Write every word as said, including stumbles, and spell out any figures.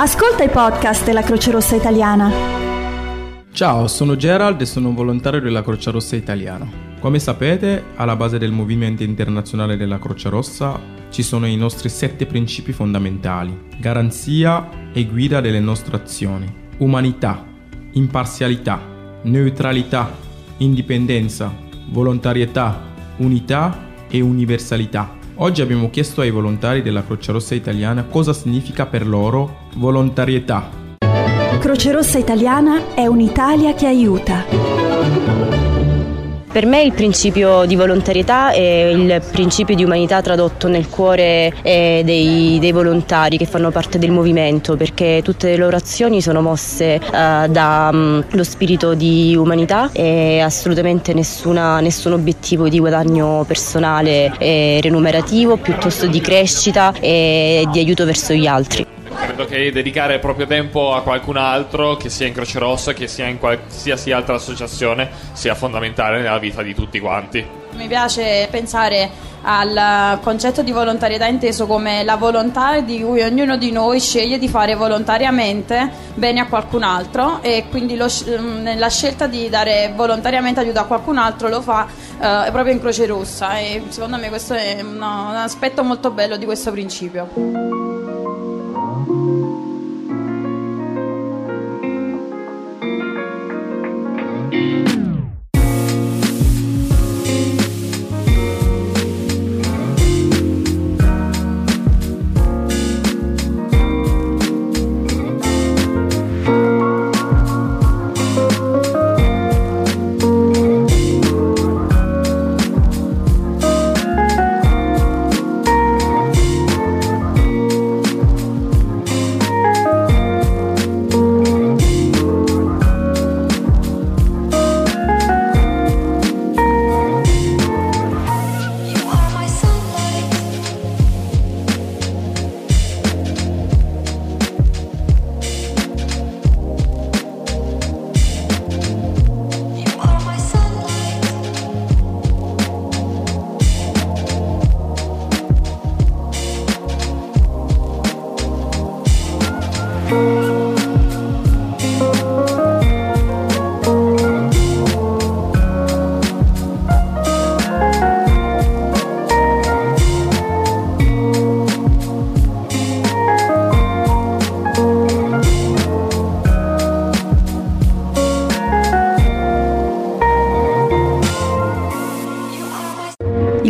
Ascolta i podcast della Croce Rossa Italiana. Ciao, sono Gerald e sono un volontario della Croce Rossa Italiana. Come sapete, alla base del movimento internazionale della Croce Rossa ci sono i nostri sette principi fondamentali: garanzia e guida delle nostre azioni, umanità, imparzialità, neutralità, indipendenza, volontarietà, unità e universalità. Oggi abbiamo chiesto ai volontari della Croce Rossa Italiana cosa significa per loro volontarietà. Croce Rossa Italiana è un'Italia che aiuta. Per me il principio di volontarietà è il principio di umanità tradotto nel cuore eh, dei, dei volontari che fanno parte del movimento, perché tutte le loro azioni sono mosse eh, dallo spirito di umanità e assolutamente nessuna, nessun obiettivo di guadagno personale e remunerativo, piuttosto di crescita e di aiuto verso gli altri. Credo che dedicare il proprio tempo a qualcun altro, che sia in Croce Rossa, che sia in qualsiasi altra associazione, sia fondamentale nella vita di tutti quanti. Mi piace pensare al concetto di volontarietà inteso come la volontà di cui ognuno di noi sceglie di fare volontariamente bene a qualcun altro, e quindi lo, nella scelta di dare volontariamente aiuto a qualcun altro lo fa eh, proprio in Croce Rossa, e secondo me questo è un, un aspetto molto bello di questo principio.